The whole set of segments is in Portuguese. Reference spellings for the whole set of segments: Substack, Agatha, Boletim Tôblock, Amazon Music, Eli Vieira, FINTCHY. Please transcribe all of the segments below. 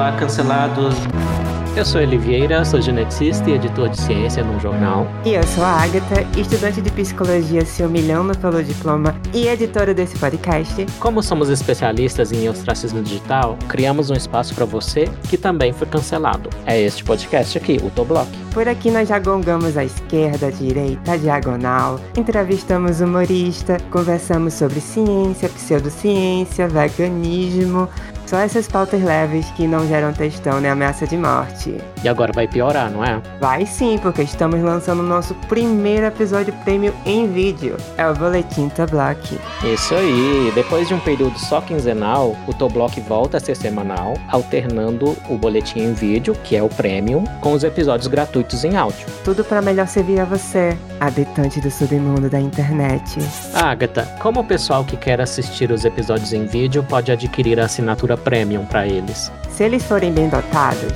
Olá, cancelados! Eu sou Eli Vieira, sou geneticista e editor de ciência num jornal. E eu sou a Agatha, estudante de psicologia se humilhando pelo diploma e editora desse podcast. Como somos especialistas em ostracismo digital, criamos um espaço para você que também foi cancelado. É este podcast aqui, o Tôblock. Por aqui nós já gongamos à esquerda, à direita, à diagonal, entrevistamos humorista, conversamos sobre ciência, pseudociência, veganismo... Só essas pautas leves que não geram textão nem ameaça de morte. E agora vai piorar, não é? Vai sim, porque estamos lançando o nosso primeiro episódio prêmio em vídeo. É o Boletim Tôblock. Isso aí! Depois de um período só quinzenal, o Tôblock volta a ser semanal, alternando o boletim em vídeo, que é o premium, com os episódios gratuitos em áudio. Tudo para melhor servir a você, habitante do submundo da internet. Agatha, como o pessoal que quer assistir os episódios em vídeo pode adquirir a assinatura Premium para eles? Se eles forem bem dotados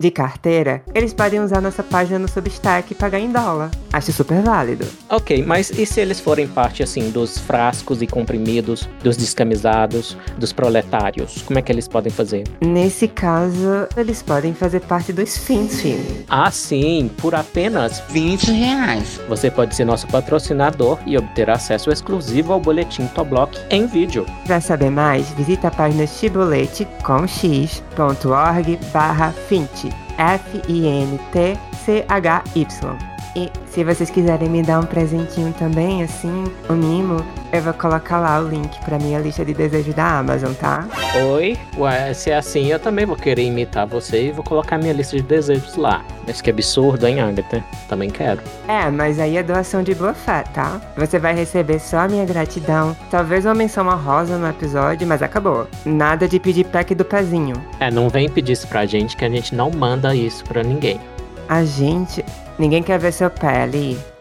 de carteira, eles podem usar nossa página no Substack e pagar em dólar. Acho super válido. Ok, mas e se eles forem parte, assim, dos frascos e comprimidos, dos descamisados, dos proletários? Como é que eles podem fazer? Nesse caso, eles podem fazer parte dos FINTCHY. Ah, sim, por apenas R$20. Você pode ser nosso patrocinador e obter acesso exclusivo ao Boletim Tôblock em vídeo. Para saber mais, visita a página xibolete.org/FINTCHY. FINTCHY. E se vocês quiserem me dar um presentinho também, assim, um mimo, eu vou colocar lá o link pra minha lista de desejos da Amazon, tá? Oi? Ué, se é assim, eu também vou querer imitar você e vou colocar minha lista de desejos lá. Mas que absurdo, hein, Agatha? Também quero. É, mas aí é doação de boa fé, tá? Você vai receber só a minha gratidão, talvez uma menção honrosa no episódio, mas acabou. Nada de pedir pack do pezinho. É, não vem pedir isso pra gente, que a gente não manda isso pra ninguém. A gente... Ninguém quer ver seu pé ali.